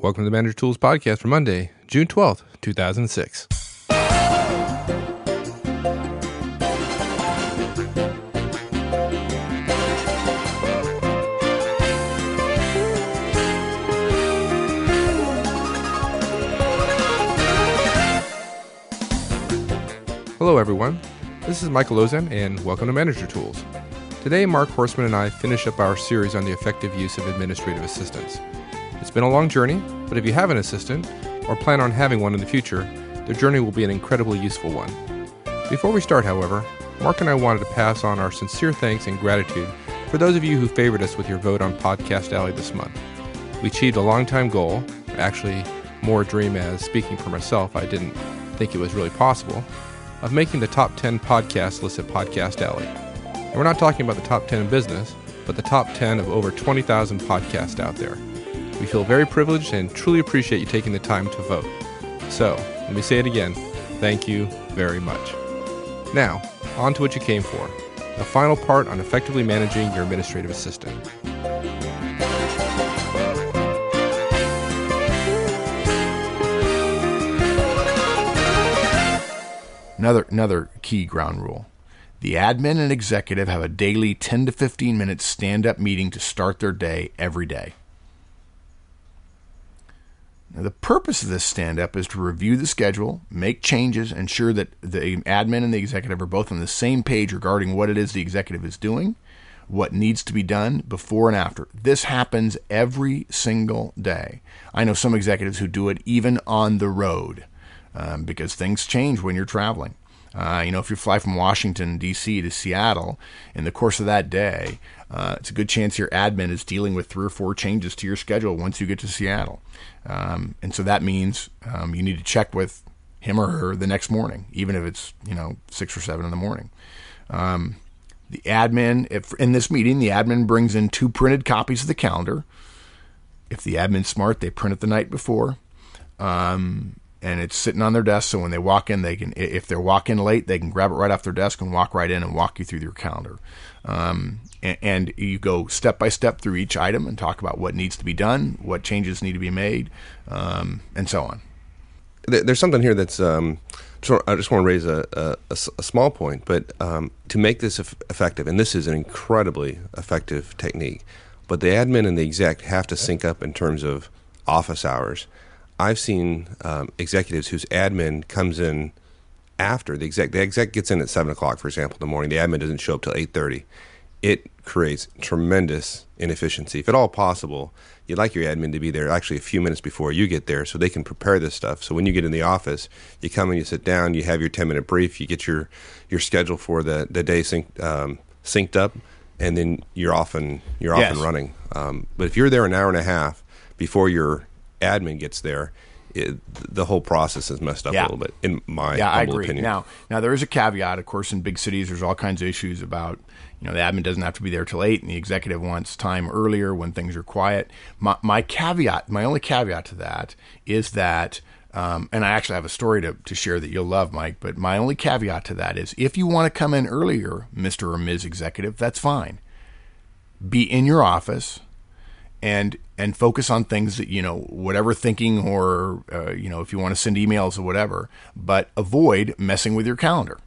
Welcome to the Manager Tools Podcast for Monday, June 12th, 2006. Hello everyone, this is Michael Lozen and welcome to Manager Tools. Today Mark Horstman and I finish up our series on the effective use of administrative assistants. It's been a long journey, but if you have an assistant or plan on having one in the future, the journey will be an incredibly useful one. Before we start, however, Mark and I wanted to pass on our sincere thanks and gratitude for those of you who favored us with your vote on Podcast Alley this month. We achieved a long-time goal, actually more a dream as, speaking for myself, I didn't think it was really possible, of making the top 10 podcast list at Podcast Alley. And we're not talking about the top 10 in business, but the top 10 of over 20,000 podcasts out there. We feel very privileged and truly appreciate you taking the time to vote. So, let me say it again, thank you very much. Now, on to what you came for, the final part on effectively managing your administrative assistant. Another key ground rule. The admin and executive have a daily 10 to 15 minute stand-up meeting to start their day every day. Now, the purpose of this stand-up is to review the schedule, make changes, ensure that the admin and the executive are both on the same page regarding what it is the executive is doing, what needs to be done before and after. This happens every single day. I know some executives who do it even on the road. Because things change when you're traveling. If you fly from Washington, D.C. to Seattle, in the course of that day, it's a good chance your admin is dealing with 3 or 4 changes to your schedule once you get to Seattle. And so that means you need to check with him or her the next morning, even if it's 6 or 7 in the morning. The admin, in this meeting, the admin brings in 2 printed copies of the calendar. If the admin's smart, they print it the night before. And it's sitting on their desk, so when they walk in, they can. If they're walking late, they can grab it right off their desk and walk right in and walk you through your calendar. And you go step by step through each item and talk about what needs to be done, what changes need to be made, and so on. There's something here that's. I just want to raise a small point, but to make this effective, and this is an incredibly effective technique, but the admin and the exec have to sync up in terms of office hours. I've seen executives whose admin comes in after the exec. The exec gets in at 7 o'clock, for example, in the morning. The admin doesn't show up till 8:30. It creates tremendous inefficiency. If at all possible, you'd like your admin to be there actually a few minutes before you get there so they can prepare this stuff. So when you get in the office, you come and you sit down, you have your 10-minute brief, you get your schedule for the day synced up, and then you're off and, running. But if you're there an hour and a half before your admin gets there, the whole process is messed up a little bit, in my humble opinion. Now there is a caveat, of course. In big cities, there's all kinds of issues about the admin doesn't have to be there till 8, and the executive wants time earlier when things are quiet. My only caveat to that is that, and I actually have a story to share that you'll love, Mike. But my only caveat to that is, if you want to come in earlier, Mr. or Ms. Executive, that's fine. Be in your office. And focus on things that, whatever thinking or, if you want to send emails or whatever, but avoid messing with your calendar.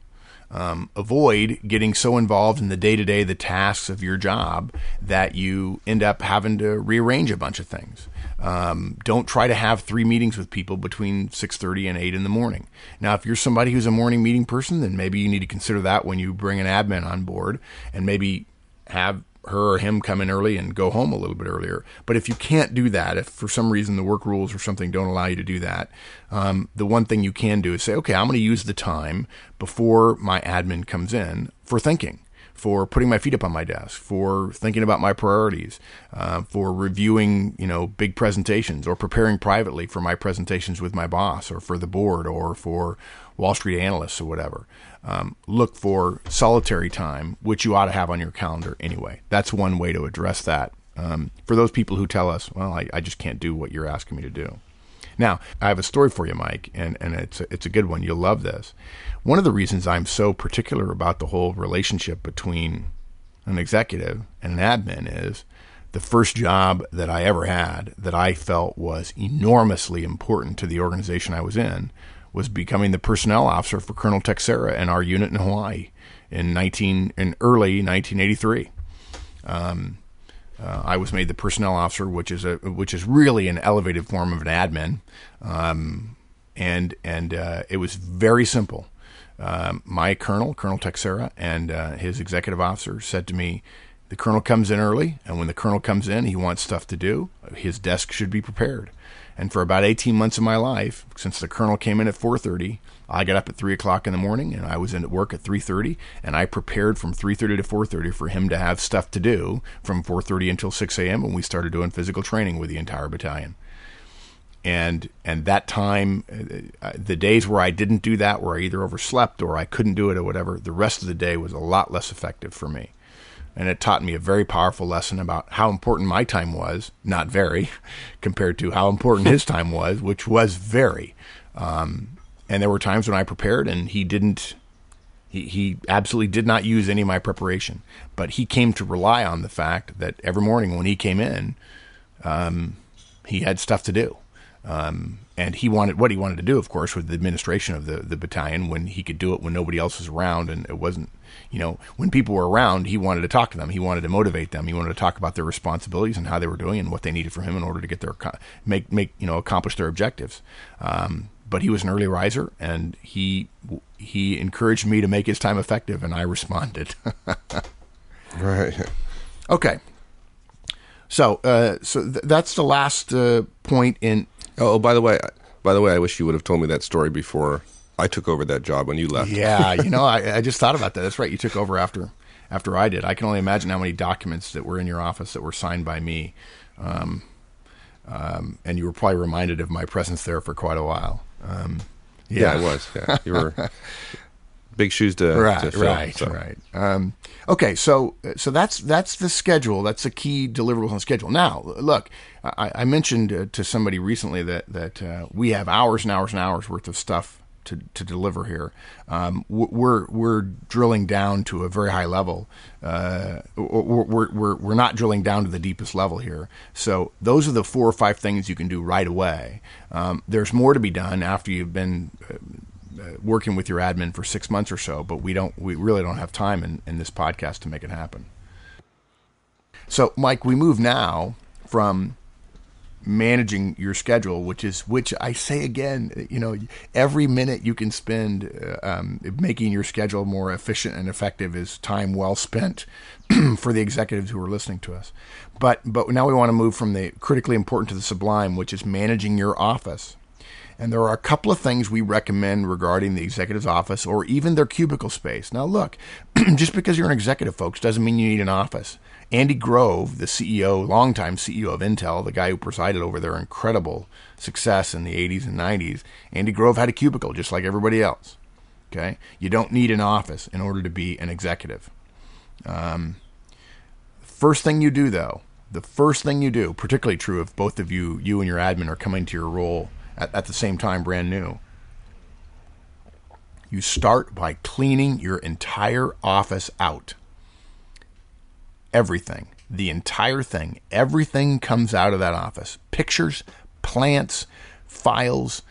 Avoid getting so involved in the day-to-day, the tasks of your job, that you end up having to rearrange a bunch of things. Don't try to have 3 meetings with people between 6:30 and 8 in the morning. Now, if you're somebody who's a morning meeting person, then maybe you need to consider that when you bring an admin on board, and maybe have her or him come in early and go home a little bit earlier. But if you can't do that, if for some reason the work rules or something don't allow you to do that, the one thing you can do is say, okay, I'm going to use the time before my admin comes in for thinking, for putting my feet up on my desk, for thinking about my priorities, for reviewing, big presentations, or preparing privately for my presentations with my boss or for the board or for Wall Street analysts or whatever. Look for solitary time, which you ought to have on your calendar anyway. That's one way to address that. For those people who tell us, well, I just can't do what you're asking me to do. Now, I have a story for you, Mike, and it's a good one. You'll love this. One of the reasons I'm so particular about the whole relationship between an executive and an admin is the first job that I ever had that I felt was enormously important to the organization I was in was becoming the personnel officer for Colonel Teixeira and our unit in Hawaii in early 1983. I was made the personnel officer, which is really an elevated form of an admin, and it was very simple. My colonel, Colonel Teixeira, and his executive officer said to me, the colonel comes in early, and when the colonel comes in, he wants stuff to do. His desk should be prepared. And for about 18 months of my life, since the colonel came in at 4:30, I got up at 3 o'clock in the morning, and I was in at work at 3:30, and I prepared from 3:30 to 4:30 for him to have stuff to do from 4:30 until 6 a.m. when we started doing physical training with the entire battalion. And that time, the days where I didn't do that, where I either overslept or I couldn't do it or whatever, the rest of the day was a lot less effective for me. And it taught me a very powerful lesson about how important my time was, not very, compared to how important his time was, which was very. And there were times when I prepared and he didn't, he absolutely did not use any of my preparation. But he came to rely on the fact that every morning when he came in, he had stuff to do. And he wanted to do, of course, with the administration of the battalion when he could do it when nobody else was around. And it wasn't, when people were around, he wanted to talk to them. He wanted to motivate them. He wanted to talk about their responsibilities and how they were doing and what they needed from him in order to get their, accomplish their objectives. But he was an early riser and he encouraged me to make his time effective. And I responded. Right. Okay. So that's the last, point in. Oh, by the way, I wish you would have told me that story before I took over that job when you left. Yeah, I just thought about that. That's right. You took over after I did. I can only imagine how many documents that were in your office that were signed by me. And you were probably reminded of my presence there for quite a while. Yeah, I was. Yeah. You were big shoes to fill. Right. Okay. So that's the schedule. That's the key deliverables on schedule. Now, look, I mentioned to somebody recently that we have hours and hours and hours worth of stuff to deliver here. We're drilling down to a very high level. We're not drilling down to the deepest level here. So those are the 4 or 5 things you can do right away. There's more to be done after you've been working with your admin for 6 months or so, but we really don't have time in this podcast to make it happen. So, Mike, we move now from managing your schedule, which I say again, every minute you can spend making your schedule more efficient and effective is time well spent for the executives who are listening to us. But now we want to move from the critically important to the sublime, which is managing your office. And there are a couple of things we recommend regarding the executive's office or even their cubicle space. Now, look, just because you're an executive, folks, doesn't mean you need an office. Andy Grove, the CEO, longtime CEO of Intel, the guy who presided over their incredible success in the 80s and 90s, Andy Grove had a cubicle just like everybody else. Okay? You don't need an office in order to be an executive. The first thing you do, particularly true if both of you and your admin are coming to your role at the same time, brand new. You start by cleaning your entire office out. Everything, the entire thing, everything comes out of that office. Pictures, plants, files,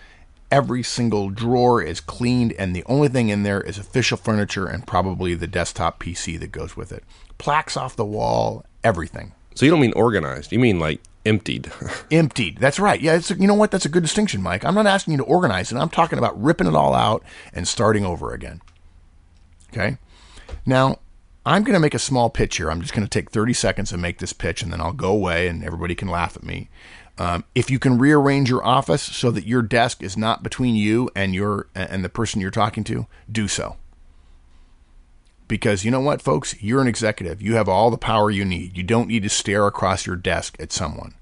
every single drawer is cleaned, and the only thing in there is official furniture and probably the desktop PC that goes with it. Plaques off the wall, everything. So you don't mean organized, you mean like emptied. Emptied. That's right. Yeah. That's a good distinction, Mike. I'm not asking you to organize it. I'm talking about ripping it all out and starting over again. Okay. Now, I'm going to make a small pitch here. I'm just going to take 30 seconds and make this pitch, and then I'll go away and everybody can laugh at me. If you can rearrange your office so that your desk is not between you and the person you're talking to, do so. Because you know what, folks? You're an executive. You have all the power you need. You don't need to stare across your desk at someone.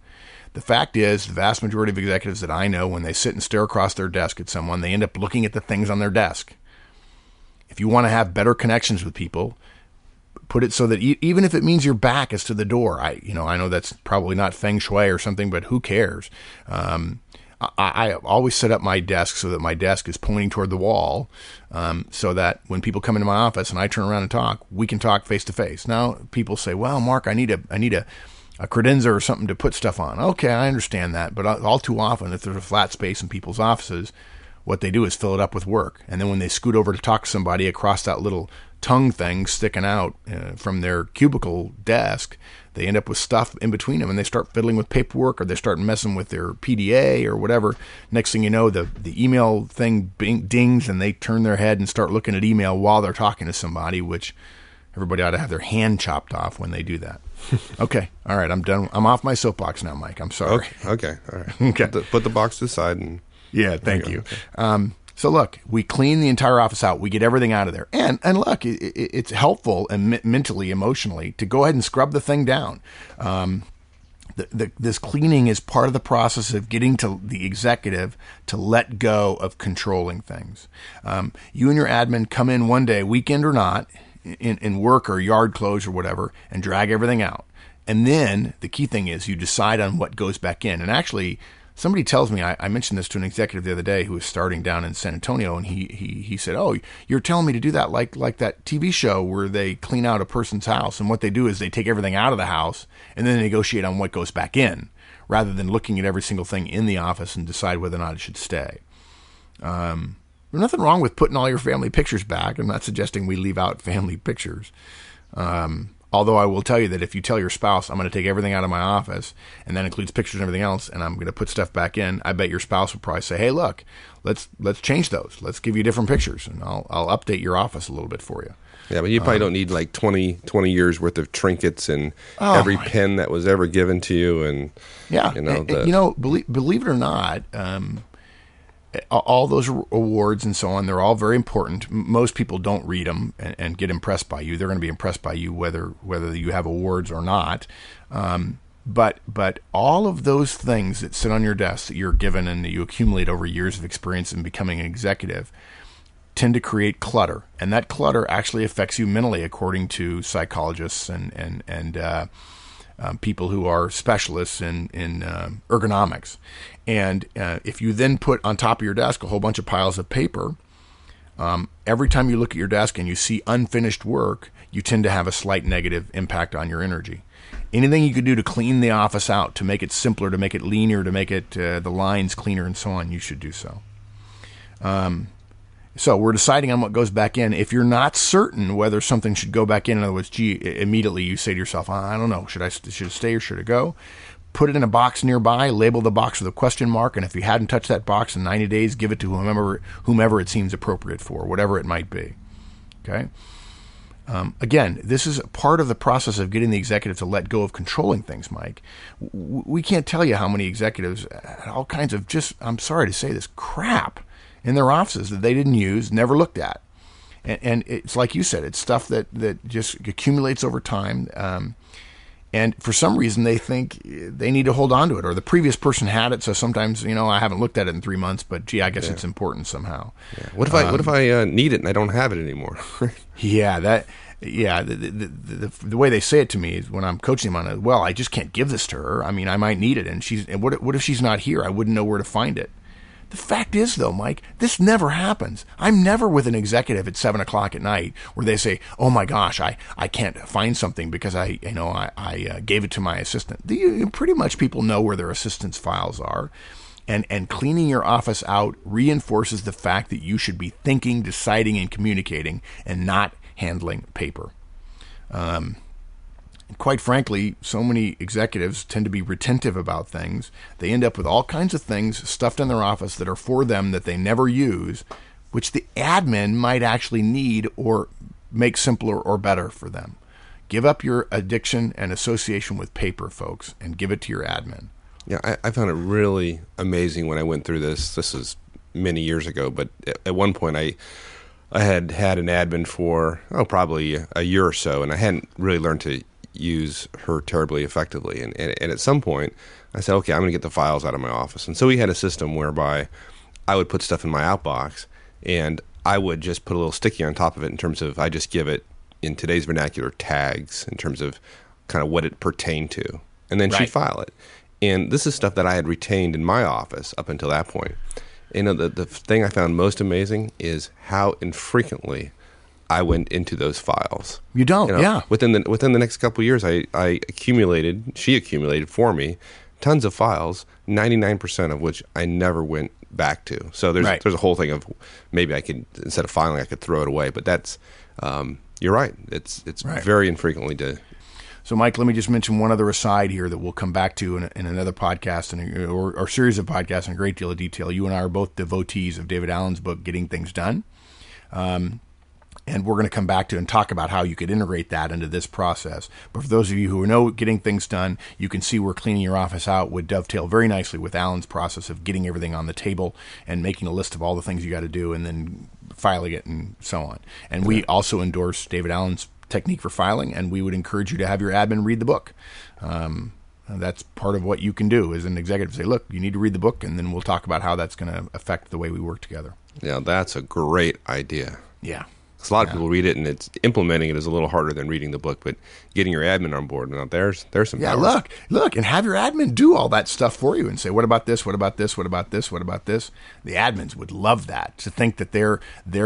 The fact is, the vast majority of executives that I know, when they sit and stare across their desk at someone, they end up looking at the things on their desk. If you want to have better connections with people, put it so that even if it means your back is to the door, I know that's probably not feng shui or something, but who cares? I always set up my desk so that my desk is pointing toward the wall, so that when people come into my office and I turn around and talk, we can talk face to face. Now people say, "Well, Mark, I need a a credenza or something to put stuff on. Okay, I understand that. But all too often, if there's a flat space in people's offices, what they do is fill it up with work. And then when they scoot over to talk to somebody across that little tongue thing sticking out from their cubicle desk, they end up with stuff in between them, and they start fiddling with paperwork, or they start messing with their PDA or whatever. Next thing you know, the email thing dings, and they turn their head and start looking at email while they're talking to somebody, which everybody ought to have their hand chopped off when they do that. Okay. All right. I'm done. I'm off my soapbox now, Mike. I'm sorry. Okay. All right. Okay. Put the box to the side. And yeah. Thank you. Okay. So look, we clean the entire office out. We get everything out of there. And look, it's helpful and mentally, emotionally to go ahead and scrub the thing down. This cleaning is part of the process of getting to the executive to let go of controlling things. You and your admin come in one day, weekend or not, in work or yard clothes or whatever, and drag everything out. And then the key thing is you decide on what goes back in. And actually, somebody tells me, I mentioned this to an executive the other day who was starting down in San Antonio, and he said, oh, you're telling me to do that like that TV show where they clean out a person's house, and what they do is they take everything out of the house and then they negotiate on what goes back in, rather than looking at every single thing in the office and decide whether or not it should stay. There's nothing wrong with putting all your family pictures back. I'm not suggesting we leave out family pictures. Although I will tell you that if you tell your spouse, I'm going to take everything out of my office, and that includes pictures and everything else, and I'm going to put stuff back in, I bet your spouse will probably say, hey, look, let's change those. Let's give you different pictures, and I'll update your office a little bit for you. Yeah, but you probably don't need like 20 years worth of trinkets and every pen that was ever given to you. And yeah, believe it or not, all those awards and so on, they're all very important. Most people don't read them and get impressed by you. They're going to be impressed by you whether you have awards or not. But all of those things that sit on your desk that you're given and that you accumulate over years of experience in becoming an executive tend to create clutter. And that clutter actually affects you mentally, according to psychologists and people who are specialists in ergonomics. And if you then put on top of your desk a whole bunch of piles of paper, every time you look at your desk and you see unfinished work, you tend to have a slight negative impact on your energy. Anything you could do to clean the office out, to make it simpler, to make it leaner, to make it the lines cleaner and so on, you should do so. So we're deciding on what goes back in. If you're not certain whether something should go back in other words, gee, immediately you say to yourself, I don't know, should it stay or should it go? Put it in a box nearby, label the box with a question mark, and if you hadn't touched that box in 90 days, give it to whomever it seems appropriate for, whatever it might be. Okay? Again, this is part of the process of getting the executive to let go of controlling things, Mike. We can't tell you how many executives had all kinds of just, I'm sorry to say this, crap in their offices that they didn't use, never looked at. And it's like you said, it's stuff that just accumulates over time. And for some reason, they think they need to hold on to it, or the previous person had it. So sometimes, I haven't looked at it in 3 months, but gee, I guess it's important somehow. Yeah. What if I need it and I don't have it anymore? The way they say it to me is when I'm coaching them on it. Well, I just can't give this to her. I mean, I might need it, and what if she's not here? I wouldn't know where to find it. The fact is, though, Mike, this never happens. I'm never with an executive at 7 o'clock at night where they say, oh, my gosh, I can't find something because I gave it to my assistant. Pretty much people know where their assistant's files are. And cleaning your office out reinforces the fact that you should be thinking, deciding, and communicating and not handling paper. Quite frankly, so many executives tend to be retentive about things. They end up with all kinds of things stuffed in their office that are for them that they never use, which the admin might actually need or make simpler or better for them. Give up your addiction and association with paper, folks, and give it to your admin. Yeah, I found it really amazing when I went through this. This is many years ago, but at one point I had an admin for probably a year or so, and I hadn't really learned to use her terribly effectively. And at some point, I said, okay, I'm going to get the files out of my office. And so we had a system whereby I would put stuff in my outbox, and I would just put a little sticky on top of it in terms of, I just give it, in today's vernacular, tags in terms of kind of what it pertained to. And then she'd file it. And this is stuff that I had retained in my office up until that point. The thing I found most amazing is how infrequently I went into those files. You don't, you know, yeah. Within the next couple of years, she accumulated for me tons of files, 99% of which I never went back to. So there's a whole thing of maybe I could, instead of filing, I could throw it away. But that's, you're right. It's right. Very infrequently done. So, Mike, let me just mention one other aside here that we'll come back to in another podcast or series of podcasts in a great deal of detail. You and I are both devotees of David Allen's book, Getting Things Done. And we're going to come back to and talk about how you could integrate that into this process. But for those of you who know Getting Things Done, you can see where cleaning your office out would dovetail very nicely with Alan's process of getting everything on the table and making a list of all the things you got to do and then filing it and so on. And yeah. We also endorse David Allen's technique for filing, and we would encourage you to have your admin read the book. That's part of what you can do as an executive. Say, look, you need to read the book, and then we'll talk about how that's going to affect the way we work together. Yeah, that's a great idea. Yeah. A lot of people read it, and it's implementing it is a little harder than reading the book, but getting your admin on board, now there's some powers. Look, and have your admin do all that stuff for you and say, what about this, what about this, what about this, what about this? The admins would love that, to think that they're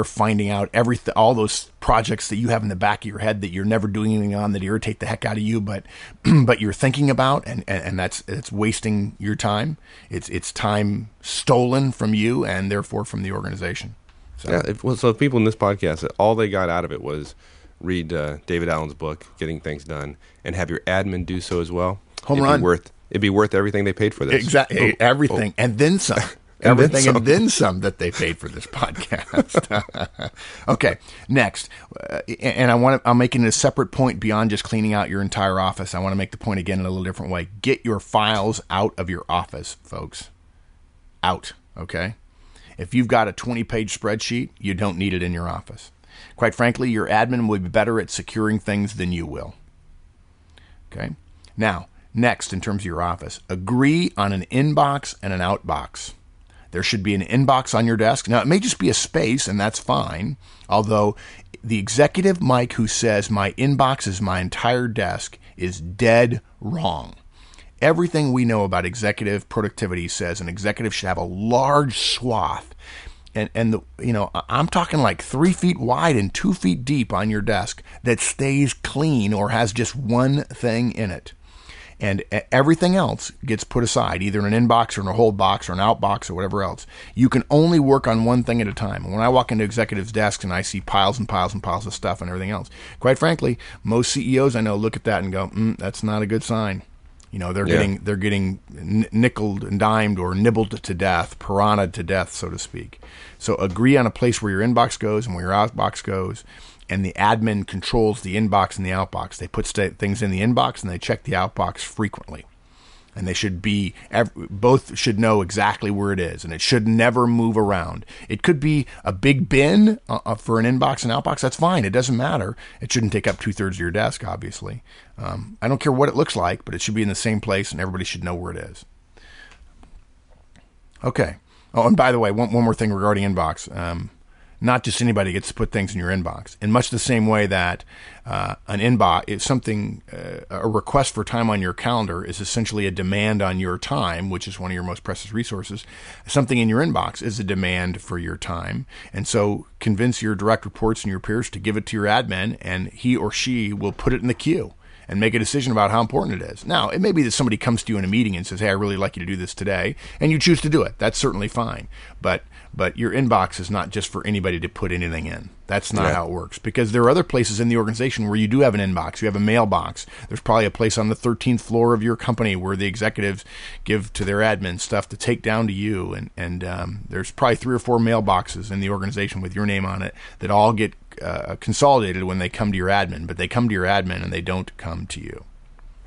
finding out everything, all those projects that you have in the back of your head that you're never doing anything on that irritate the heck out of you, but you're thinking about, and that's, it's wasting your time. It's time stolen from you and therefore from the organization. So. Yeah, if people in this podcast, all they got out of it was read David Allen's book, Getting Things Done, and have your admin do so as well. Home run. It'd be worth everything they paid for this. Exactly, everything, and then some. And then some that they paid for this podcast. Okay, next. And I'm making a separate point beyond just cleaning out your entire office. I want to make the point again in a little different way. Get your files out of your office, folks. Out, okay? If you've got a 20-page spreadsheet, you don't need it in your office. Quite frankly, your admin will be better at securing things than you will. Okay. Now, next, in terms of your office, agree on an inbox and an outbox. There should be an inbox on your desk. Now, it may just be a space, and that's fine, although the executive, Mike, who says, my inbox is my entire desk, is dead wrong. Everything we know about executive productivity says an executive should have a large swath. And I'm talking like 3 feet wide and 2 feet deep on your desk that stays clean or has just one thing in it. And everything else gets put aside, either in an inbox or in a hold box or an outbox or whatever else. You can only work on one thing at a time. When I walk into executives' desks and I see piles and piles and piles of stuff and everything else, quite frankly, most CEOs I know look at that and go, that's not a good sign. You know, they're getting nickeled and dimed or nibbled to death, piranha'd to death, so to speak. So agree on a place where your inbox goes and where your outbox goes, and the admin controls the inbox and the outbox. They put things in the inbox and they check the outbox frequently. And they should be, both should know exactly where it is, and it should never move around. It could be a big bin for an inbox and outbox. That's fine. It doesn't matter. It shouldn't take up 2/3 of your desk, obviously. I don't care what it looks like, but it should be in the same place, and everybody should know where it is. Okay. Oh, and by the way, one more thing regarding inbox. Not just anybody gets to put things in your inbox. In much the same way that an inbox is something, a request for time on your calendar is essentially a demand on your time, which is one of your most precious resources. Something in your inbox is a demand for your time. And so convince your direct reports and your peers to give it to your admin, and he or she will put it in the queue and make a decision about how important it is. Now, it may be that somebody comes to you in a meeting and says, hey, I really like you to do this today, and you choose to do it. That's certainly fine. But your inbox is not just for anybody to put anything in. That's not how it works, because there are other places in the organization where you do have an inbox. You have a mailbox. There's probably a place on the 13th floor of your company where the executives give to their admin stuff to take down to you. And there's probably 3 or 4 mailboxes in the organization with your name on it that all get consolidated when they come to your admin, but they come to your admin and they don't come to you.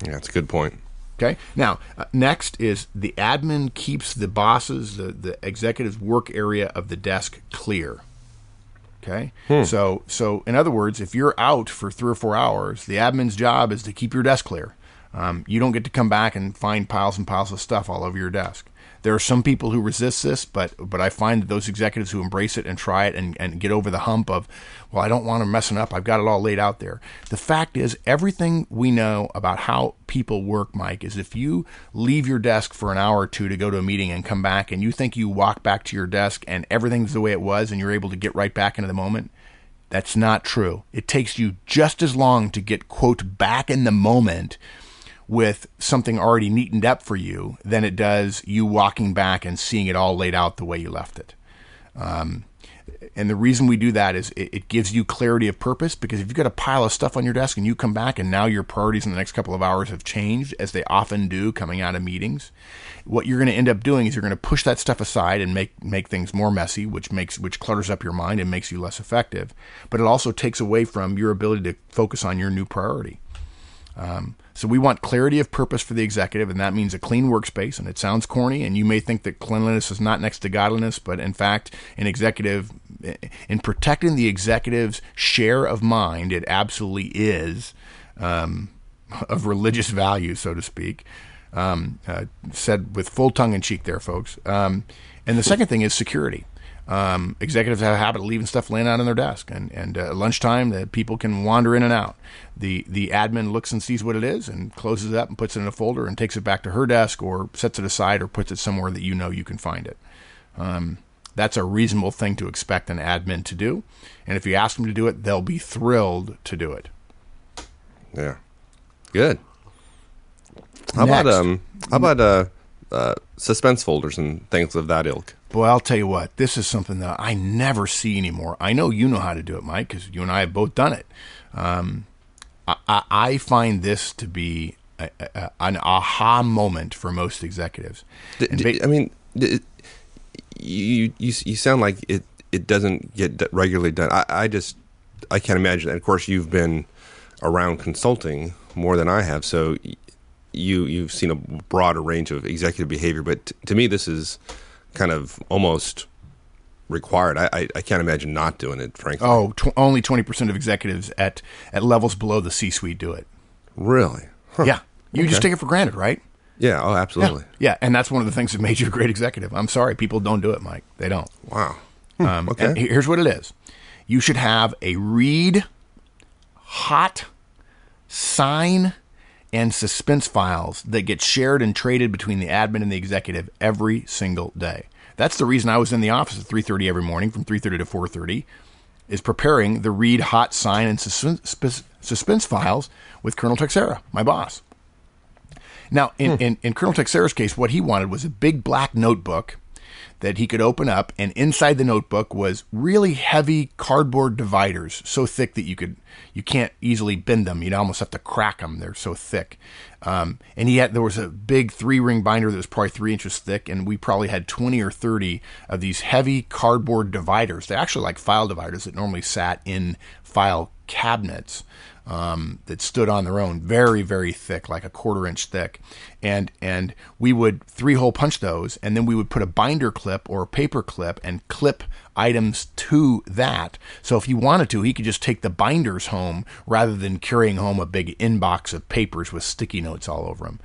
Yeah, that's a good point. Okay. Now, next is the admin keeps the bosses, the executive's work area of the desk clear. Okay. So in other words, if you're out for 3 or 4 hours, the admin's job is to keep your desk clear. You don't get to come back and find piles and piles of stuff all over your desk. There are some people who resist this, but I find that those executives who embrace it and try it and get over the hump of, well, I don't want to messing up. I've got it all laid out there. The fact is, everything we know about how people work, Mike, is if you leave your desk for an hour or two to go to a meeting and come back and you think you walk back to your desk and everything's the way it was and you're able to get right back into the moment, That's not true. It takes you just as long to get, quote, back in the moment with something already neatened up for you than it does you walking back and seeing it all laid out the way you left it. And the reason we do that is it gives you clarity of purpose, because if you've got a pile of stuff on your desk and you come back and now your priorities in the next couple of hours have changed, as they often do coming out of meetings, what you're going to end up doing is you're going to push that stuff aside and make things more messy, which clutters up your mind and makes you less effective. But it also takes away from your ability to focus on your new priority. So we want clarity of purpose for the executive, and that means a clean workspace. And it sounds corny, and you may think that cleanliness is not next to godliness, but in fact, in protecting the executive's share of mind, it absolutely is of religious value, so to speak. Said with full tongue in cheek there, folks. And the second thing is security. Executives have a habit of leaving stuff laying out on their desk, and at lunchtime that people can wander in and out. The admin looks and sees what it is and closes it up and puts it in a folder and takes it back to her desk, or sets it aside or puts it somewhere that you know you can find it. That's a reasonable thing to expect an admin to do, and if you ask them to do it, they'll be thrilled to do it. Yeah, good. How about suspense folders and things of that ilk? Boy, I'll tell you what, this is something that I never see anymore. I know you know how to do it, Mike, because you and I have both done it. I find this to be an aha moment for most executives. You sound like it doesn't get regularly done. I can't imagine that. Of course, you've been around consulting more than I have, so you've seen a broader range of executive behavior. But to me, this is kind of almost required. I can't imagine not doing it, frankly. Oh, only 20% of executives at levels below the C-suite do it. Really? Huh. Yeah. You just take it for granted, right? Yeah. Oh, absolutely. Yeah. And that's one of the things that made you a great executive. I'm sorry. People don't do it, Mike. They don't. Wow. Okay. Here's what it is. You should have a read, hot, sign, and suspense files that get shared and traded between the admin and the executive every single day. That's the reason I was in the office at 3:30 every morning from 3:30 to 4:30, is preparing the read, hot, sign, and suspense files with Colonel Teixeira, my boss. Now, in Colonel Teixeira's case, what he wanted was a big black notebook that he could open up, and inside the notebook was really heavy cardboard dividers, so thick that you can't easily bend them. You'd almost have to crack them. They're so thick. And there was a big 3-ring binder that was probably 3 inches thick, and we probably had 20 or 30 of these heavy cardboard dividers. They're actually like file dividers that normally sat in file cabinets that stood on their own, very, very thick, like a 1/4 inch thick. And we would 3-hole punch those, and then we would put a binder clip or a paper clip and clip items to that. So if he wanted to, he could just take the binders home rather than carrying home a big inbox of papers with sticky notes all over them.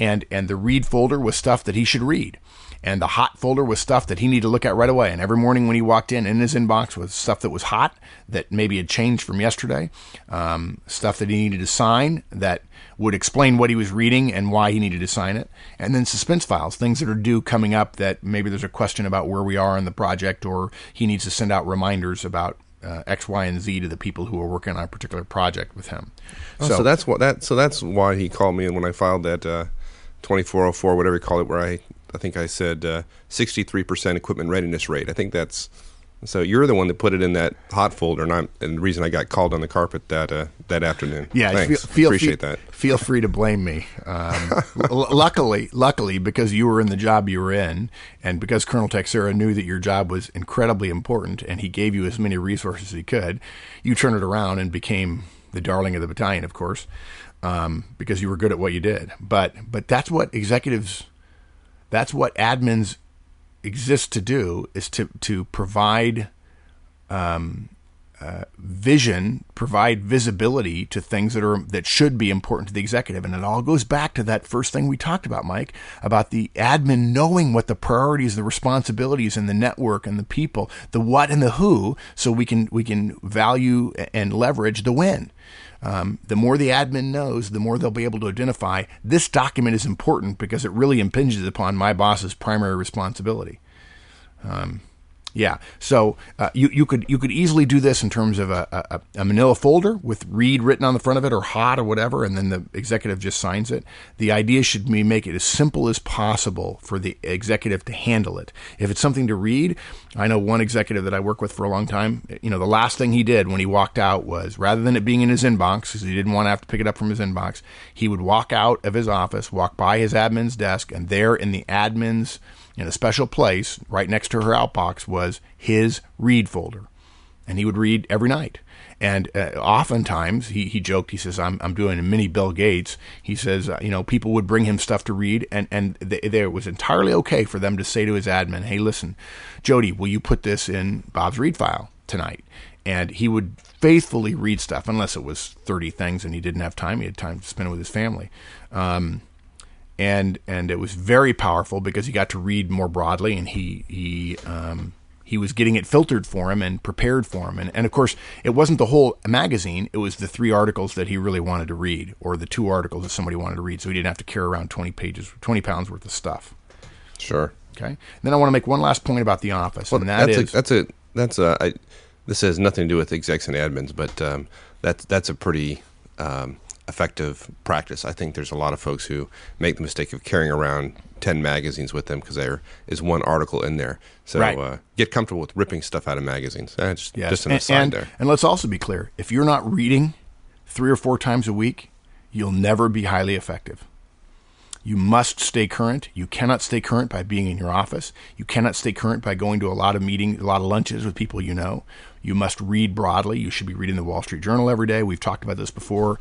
And the read folder was stuff that he should read. And the hot folder was stuff that he needed to look at right away. And every morning when he walked in his inbox was stuff that was hot, that maybe had changed from yesterday, stuff that he needed to sign that would explain what he was reading and why he needed to sign it. And then suspense files, things that are due coming up, that maybe there's a question about where we are in the project, or he needs to send out reminders about X, Y, and Z to the people who are working on a particular project with him. So that's why he called me, and when I filed that 2404, whatever you call it, where I think I said 63% equipment readiness rate. I think that's so. You're the one that put it in that hot folder, and the reason I got called on the carpet that afternoon. Yeah, thanks. Appreciate that. Feel free to blame me. Luckily, because you were in the job you were in, and because Colonel Teixeira knew that your job was incredibly important, and he gave you as many resources as he could, you turned it around and became the darling of the battalion, of course, because you were good at what you did. But that's what executives. That's what admins exist to do, is to provide vision, provide visibility to things that should be important to the executive. And it all goes back to that first thing we talked about, Mike, about the admin knowing what the priorities, the responsibilities, and the network and the people, the what and the who, so we can value and leverage the when. The more the admin knows, the more they'll be able to identify this document is important because it really impinges upon my boss's primary responsibility. Yeah. So you could easily do this in terms of a manila folder with read written on the front of it or hot or whatever, and then the executive just signs it. The idea should be make it as simple as possible for the executive to handle it. If it's something to read, I know one executive that I work with for a long time, you know, the last thing he did when he walked out was, rather than it being in his inbox, because he didn't want to have to pick it up from his inbox, he would walk out of his office, walk by his admin's desk, and there in the admin's, in a special place right next to her outbox, was his read folder. And he would read every night. And oftentimes, he joked, he says, I'm doing a mini Bill Gates. He says, people would bring him stuff to read, and it was entirely okay for them to say to his admin, hey, listen, Jody, will you put this in Bob's read file tonight? And he would faithfully read stuff, unless it was 30 things and he didn't have time. He had time to spend with his family. And it was very powerful because he got to read more broadly, and he was getting it filtered for him and prepared for him. And of course, it wasn't the whole magazine. It was the 3 articles that he really wanted to read, or the 2 articles that somebody wanted to read. So he didn't have to carry around 20 pounds worth of stuff. Sure. Okay. And then I want to make one last point about the office. Well, and this has nothing to do with execs and admins, but that's a pretty effective practice. I think there's a lot of folks who make the mistake of carrying around 10 magazines with them because there is one article in there. So right. Get comfortable with ripping stuff out of magazines. Just an aside there. And let's also be clear, if you're not reading 3 or 4 times a week, you'll never be highly effective. You must stay current. You cannot stay current by being in your office. You cannot stay current by going to a lot of lunches with people you know. You must read broadly. You should be reading the Wall Street Journal every day. We've talked about this before,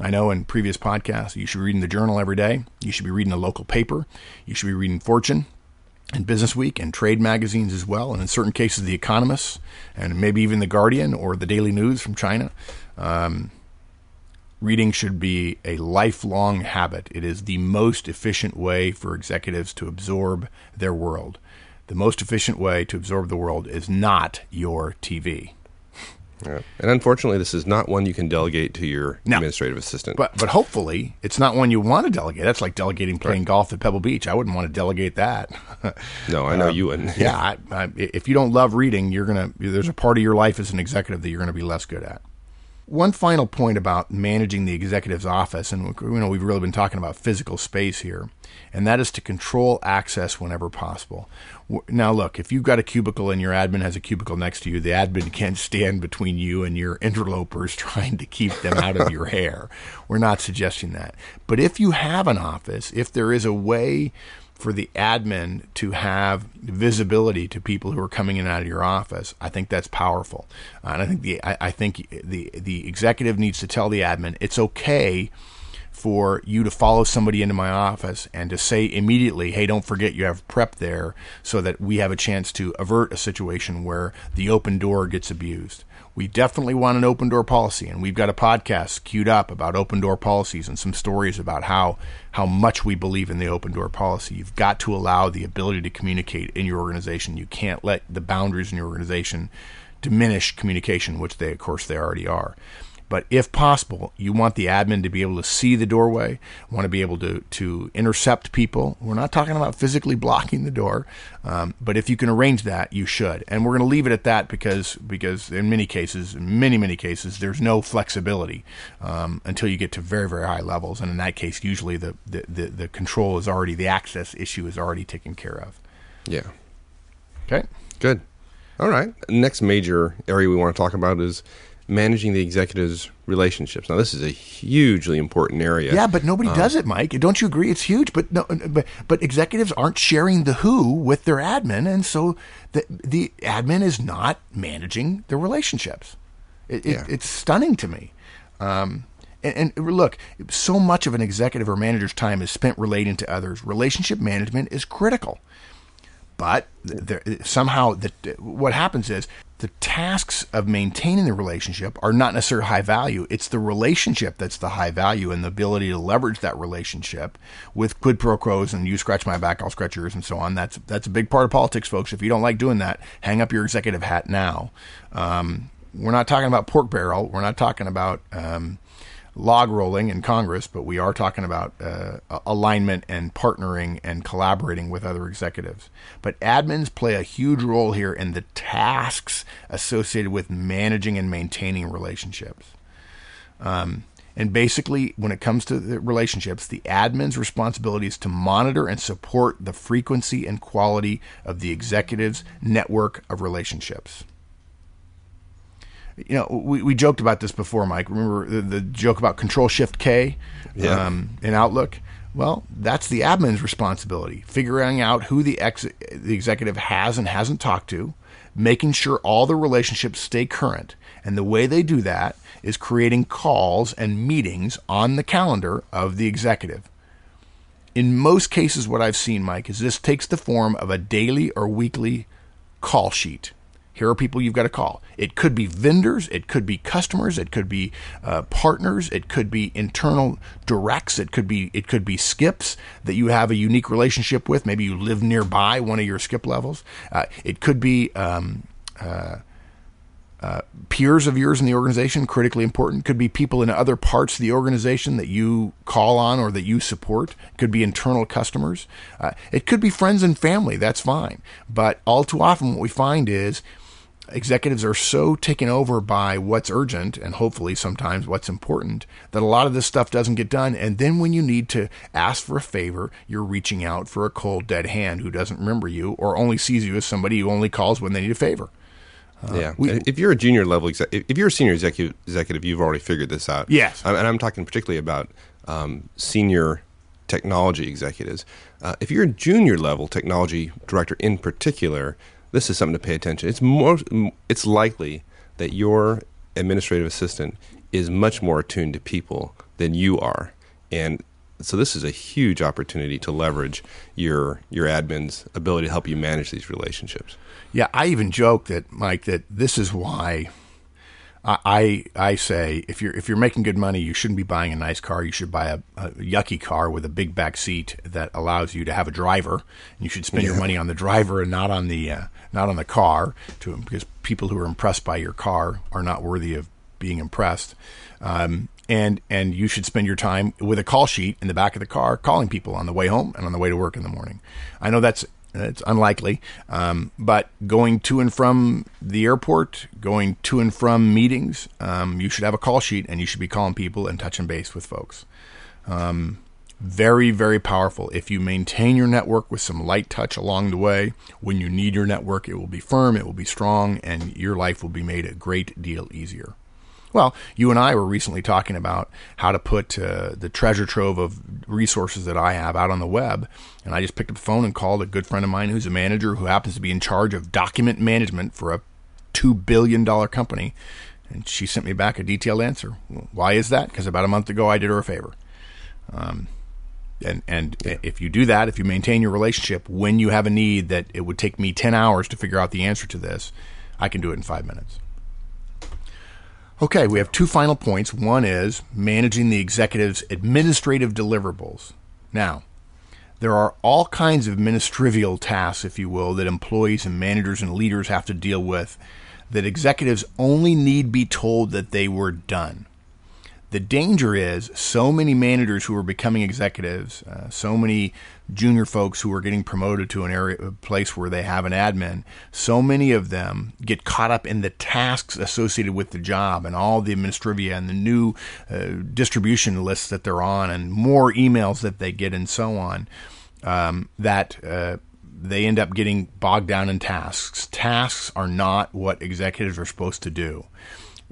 I know, in previous podcasts. You should be reading the Journal every day. You should be reading a local paper. You should be reading Fortune and Business Week and trade magazines as well, and in certain cases, The Economist, and maybe even The Guardian or the Daily News from China. Reading should be a lifelong habit. It is the most efficient way for executives to absorb their world. The most efficient way to absorb the world is not your TV. Yeah. And unfortunately, this is not one you can delegate to your administrative assistant. But hopefully, it's not one you want to delegate. That's like delegating playing golf at Pebble Beach. I wouldn't want to delegate that. No, I know you wouldn't. Yeah, if you don't love reading, there's a part of your life as an executive that you're going to be less good at. One final point about managing the executive's office, and we've really been talking about physical space here, and that is to control access whenever possible. Now, look, if you've got a cubicle and your admin has a cubicle next to you, the admin can't stand between you and your interlopers trying to keep them out of your hair. We're not suggesting that. But if you have an office, if there is a way for the admin to have visibility to people who are coming in and out of your office, I think that's powerful. And I think the executive needs to tell the admin, it's okay for you to follow somebody into my office and to say immediately, hey, don't forget you have prep there, so that we have a chance to avert a situation where the open door gets abused. We definitely want an open door policy, and we've got a podcast queued up about open door policies and some stories about how much we believe in the open door policy. You've got to allow the ability to communicate in your organization. You can't let the boundaries in your organization diminish communication, which of course they already are. But if possible, you want the admin to be able to see the doorway, want to be able to intercept people. We're not talking about physically blocking the door, but if you can arrange that, you should. And we're going to leave it at that because in many cases, there's no flexibility until you get to very, very high levels. And in that case, usually the control is already, the access issue is already taken care of. Yeah. Okay. Good. All right. Next major area we want to talk about is managing the executive's relationships. Now, this is a hugely important area. Yeah, but nobody does it, Mike. Don't you agree? It's huge, but executives aren't sharing the who with their admin, and so the admin is not managing their relationships. It's stunning to me. And look, so much of an executive or manager's time is spent relating to others. Relationship management is critical. But what happens is the tasks of maintaining the relationship are not necessarily high value. It's the relationship that's the high value, and the ability to leverage that relationship with quid pro quos and you scratch my back, I'll scratch yours, and so on. That's a big part of politics, folks. If you don't like doing that, hang up your executive hat now. We're not talking about pork barrel. We're not talking about log rolling in Congress, but we are talking about alignment and partnering and collaborating with other executives. But admins play a huge role here in the tasks associated with managing and maintaining relationships. And basically, when it comes to the relationships, the admin's responsibility is to monitor and support the frequency and quality of the executive's network of relationships. You know, we joked about this before, Mike. Remember the joke about Control Shift K in Outlook? Well, that's the admin's responsibility, figuring out who the executive has and hasn't talked to, making sure all the relationships stay current. And the way they do that is creating calls and meetings on the calendar of the executive. In most cases, what I've seen, Mike, is this takes the form of a daily or weekly call sheet. Here are people you've got to call. It could be vendors. It could be customers. It could be partners. It could be internal directs. It could be skips that you have a unique relationship with. Maybe you live nearby one of your skip levels. It could be peers of yours in the organization, critically important. Could be people in other parts of the organization that you call on or that you support. Could be internal customers. It could be friends and family. That's fine. But all too often what we find is executives are so taken over by what's urgent and hopefully sometimes what's important that a lot of this stuff doesn't get done. And then when you need to ask for a favor, you're reaching out for a cold, dead hand who doesn't remember you or only sees you as somebody who only calls when they need a favor. If you're a junior level executive, if you're a senior executive, you've already figured this out. Yes. And I'm talking particularly about senior technology executives. If you're a junior level technology director in particular, this is something to pay attention. It's likely that your administrative assistant is much more attuned to people than you are. And so this is a huge opportunity to leverage your admin's ability to help you manage these relationships. Yeah, I even joke that, Mike, that this is why I say if you're making good money, you shouldn't be buying a nice car. You should buy a yucky car with a big back seat that allows you to have a driver. And you should spend your money on the driver and not on the car, because people who are impressed by your car are not worthy of being impressed. And you should spend your time with a call sheet in the back of the car calling people on the way home and on the way to work in the morning. I know it's unlikely, but going to and from the airport, going to and from meetings, you should have a call sheet and you should be calling people and touching base with folks. Very, very powerful. If you maintain your network with some light touch along the way, when you need your network, it will be firm, it will be strong, and your life will be made a great deal easier. Well, you and I were recently talking about how to put the treasure trove of resources that I have out on the web, and I just picked up the phone and called a good friend of mine who's a manager who happens to be in charge of document management for a $2 billion company, and she sent me back a detailed answer. Why is that? Because about a month ago, I did her a favor. If you do that, if you maintain your relationship, when you have a need that it would take me 10 hours to figure out the answer to this, I can do it in 5 minutes. Okay, we have two final points. One is managing the executive's administrative deliverables. Now, there are all kinds of ministerial tasks, if you will, that employees and managers and leaders have to deal with that executives only need be told that they were done. The danger is so many managers who are becoming executives, so many junior folks who are getting promoted to a place where they have an admin, so many of them get caught up in the tasks associated with the job and all the administrivia and the new distribution lists that they're on and more emails that they get and so on, that they end up getting bogged down in tasks. Tasks are not what executives are supposed to do.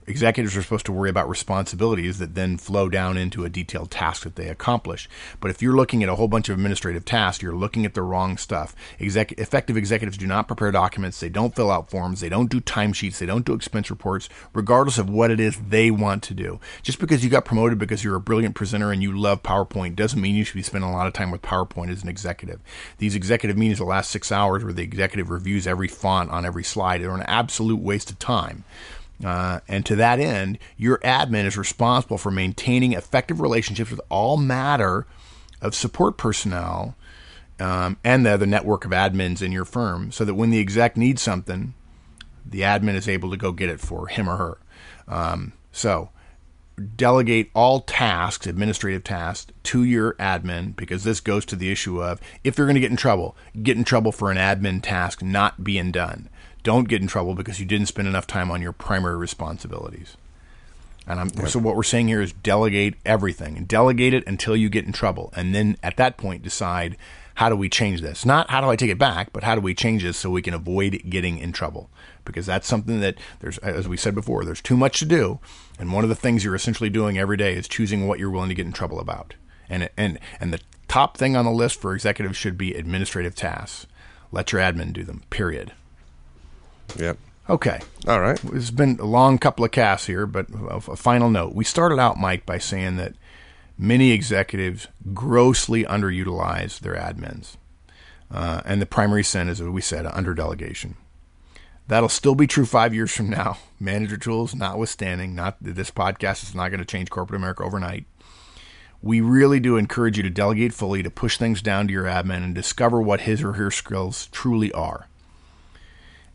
Executives are supposed to worry about responsibilities that then flow down into a detailed task that they accomplish. But if you're looking at a whole bunch of administrative tasks, you're looking at the wrong stuff. Effective executives do not prepare documents. They don't fill out forms. They don't do timesheets. They don't do expense reports, regardless of what it is they want to do. Just because you got promoted because you're a brilliant presenter and you love PowerPoint doesn't mean you should be spending a lot of time with PowerPoint as an executive. These executive meetings the last 6 hours where the executive reviews every font on every slide are an absolute waste of time. And to that end, your admin is responsible for maintaining effective relationships with all matter of support personnel and the other network of admins in your firm so that when the exec needs something, the admin is able to go get it for him or her. So delegate all tasks, administrative tasks, to your admin, because this goes to the issue of if they're going to get in trouble for an admin task not being done. Don't get in trouble because you didn't spend enough time on your primary responsibilities. And so what we're saying here is delegate everything. Delegate it until you get in trouble. And then at that point, decide, how do we change this? Not how do I take it back, but how do we change this so we can avoid getting in trouble? Because that's something that there's, as we said before, there's too much to do. And one of the things you're essentially doing every day is choosing what you're willing to get in trouble about. And the top thing on the list for executives should be administrative tasks. Let your admin do them, period. Yep. Okay. All right. It's been a long couple of casts here, but a final note. We started out, Mike, by saying that many executives grossly underutilize their admins. And the primary sin is, as we said, underdelegation. That'll still be true 5 years from now. Manager tools notwithstanding, this podcast is not going to change corporate America overnight. We really do encourage you to delegate fully, to push things down to your admin and discover what his or her skills truly are.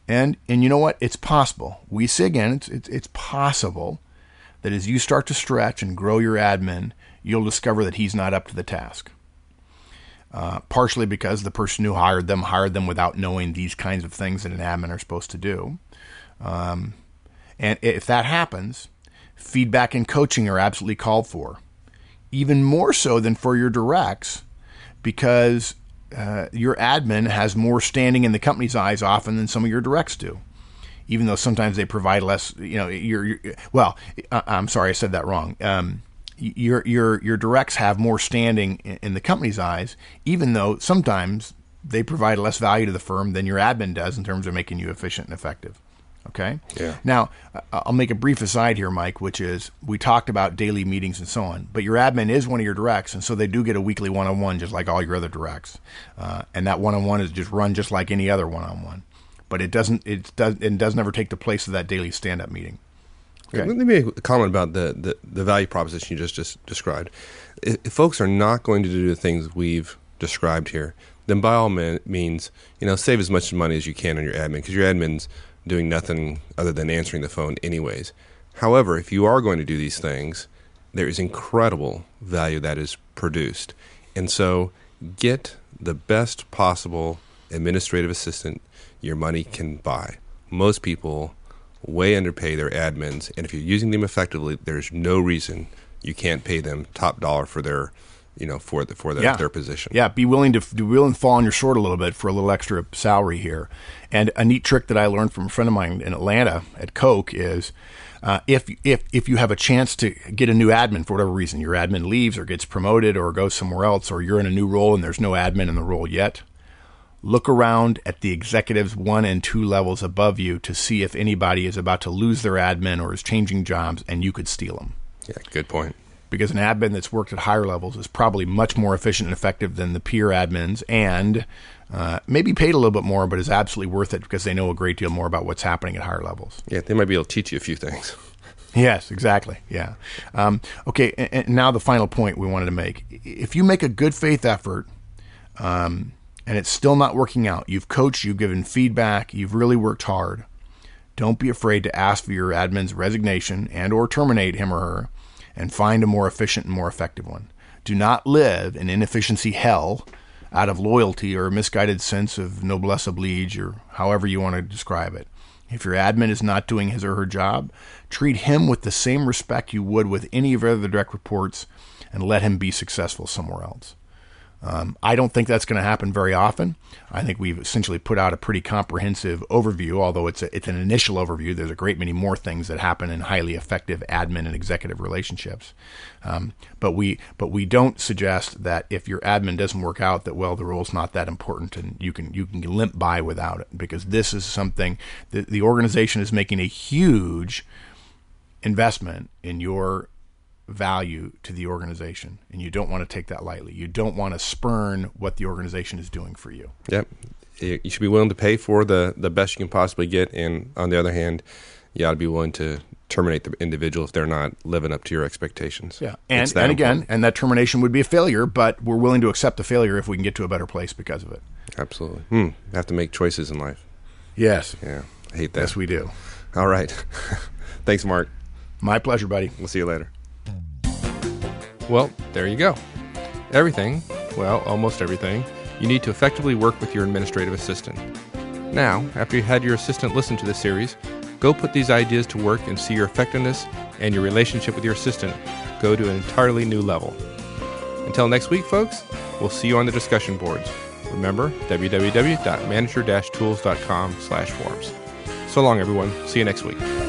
And you know what? It's possible. We say again, it's possible that as you start to stretch and grow your admin, you'll discover that he's not up to the task. Partially because the person who hired them without knowing these kinds of things that an admin are supposed to do. And if that happens, feedback and coaching are absolutely called for. Even more so than for your directs, because your admin has more standing in the company's eyes often than some of your directs do, even though sometimes they provide less. I'm sorry, I said that wrong. Your directs have more standing in the company's eyes, even though sometimes they provide less value to the firm than your admin does in terms of making you efficient and effective. Okay. Yeah. Now, I'll make a brief aside here, Mike, which is we talked about daily meetings and so on, but your admin is one of your directs, and so they do get a weekly one-on-one just like all your other directs, and that one-on-one is just run just like any other one-on-one, but it doesn't ever take the place of that daily stand-up meeting. Okay. Let me make a comment about the value proposition you just described. If folks are not going to do the things we've described here, then by all means, save as much money as you can on your admin, because your admin's doing nothing other than answering the phone anyways. However, if you are going to do these things, there is incredible value that is produced. And so get the best possible administrative assistant your money can buy. Most people way underpay their admins, and if you're using them effectively, there's no reason you can't pay them top dollar for their their position. Yeah, be willing to fall on your sword a little bit for a little extra salary here. And a neat trick that I learned from a friend of mine in Atlanta at Coke is if you have a chance to get a new admin for whatever reason, your admin leaves or gets promoted or goes somewhere else, or you're in a new role and there's no admin in the role yet, look around at the executives 1 and 2 levels above you to see if anybody is about to lose their admin or is changing jobs, and you could steal them. Yeah, good point. Because an admin that's worked at higher levels is probably much more efficient and effective than the peer admins, and maybe paid a little bit more, but is absolutely worth it because they know a great deal more about what's happening at higher levels. Yeah, they might be able to teach you a few things. Yes, exactly. Yeah. Okay, and now the final point we wanted to make. If you make a good faith effort and it's still not working out, you've coached, you've given feedback, you've really worked hard, don't be afraid to ask for your admin's resignation and or terminate him or her, and find a more efficient and more effective one. Do not live in inefficiency hell out of loyalty or a misguided sense of noblesse oblige, or however you want to describe it. If your admin is not doing his or her job, treat him with the same respect you would with any of your other direct reports, and let him be successful somewhere else. I don't think that's going to happen very often. I think we've essentially put out a pretty comprehensive overview, although it's an initial overview. There's a great many more things that happen in highly effective admin and executive relationships. But we don't suggest that if your admin doesn't work out that well, the role's not that important and you can limp by without it, because this is something that the organization is making a huge investment in your value to the organization, and you don't want to take that lightly. You don't want to spurn what the organization is doing for you. Yep. You should be willing to pay for the best you can possibly get, and on the other hand, you ought to be willing to terminate the individual if they're not living up to your expectations. Yeah. And again, and that termination would be a failure, but we're willing to accept the failure if we can get to a better place because of it. Absolutely. You have to make choices in life. Yes. Yeah. I hate that. Yes, we do. All right. Thanks, Mark. My pleasure, buddy. We'll see you later. Well, there you go. Everything, well, almost everything, you need to effectively work with your administrative assistant. Now, after you had your assistant listen to this series, go put these ideas to work and see your effectiveness and your relationship with your assistant go to an entirely new level. Until next week, folks, we'll see you on the discussion boards. Remember, www.manager-tools.com/forums. So long, everyone. See you next week.